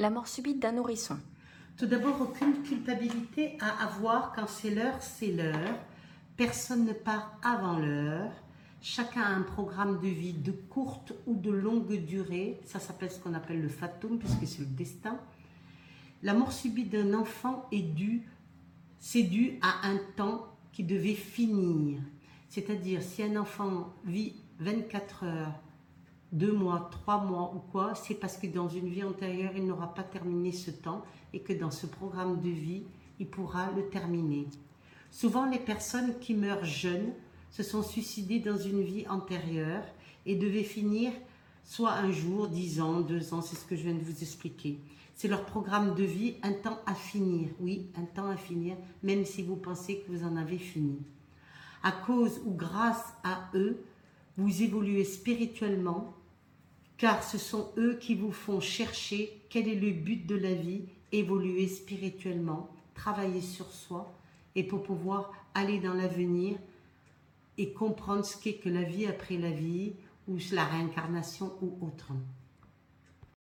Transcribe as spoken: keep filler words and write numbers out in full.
La mort subite d'un nourrisson. Tout d'abord, aucune culpabilité à avoir quand c'est l'heure, c'est l'heure. Personne ne part avant l'heure. Chacun a un programme de vie de courte ou de longue durée. Ça s'appelle ce qu'on appelle le fatum, puisque c'est le destin. La mort subite d'un enfant est due, c'est dû à un temps qui devait finir. C'est-à-dire, si un enfant vit vingt-quatre heures, deux mois, trois mois ou quoi, c'est parce que dans une vie antérieure, il n'aura pas terminé ce temps et que dans ce programme de vie, il pourra le terminer. Souvent, les personnes qui meurent jeunes se sont suicidées dans une vie antérieure et devaient finir soit un jour, dix ans, deux ans, c'est ce que je viens de vous expliquer. C'est leur programme de vie, un temps à finir. Oui, un temps à finir, même si vous pensez que vous en avez fini. À cause ou grâce à eux, vous évoluez spirituellement, car ce sont eux qui vous font chercher quel est le but de la vie, évoluer spirituellement, travailler sur soi, et pour pouvoir aller dans l'avenir et comprendre ce qu'est que la vie après la vie, ou la réincarnation ou autre.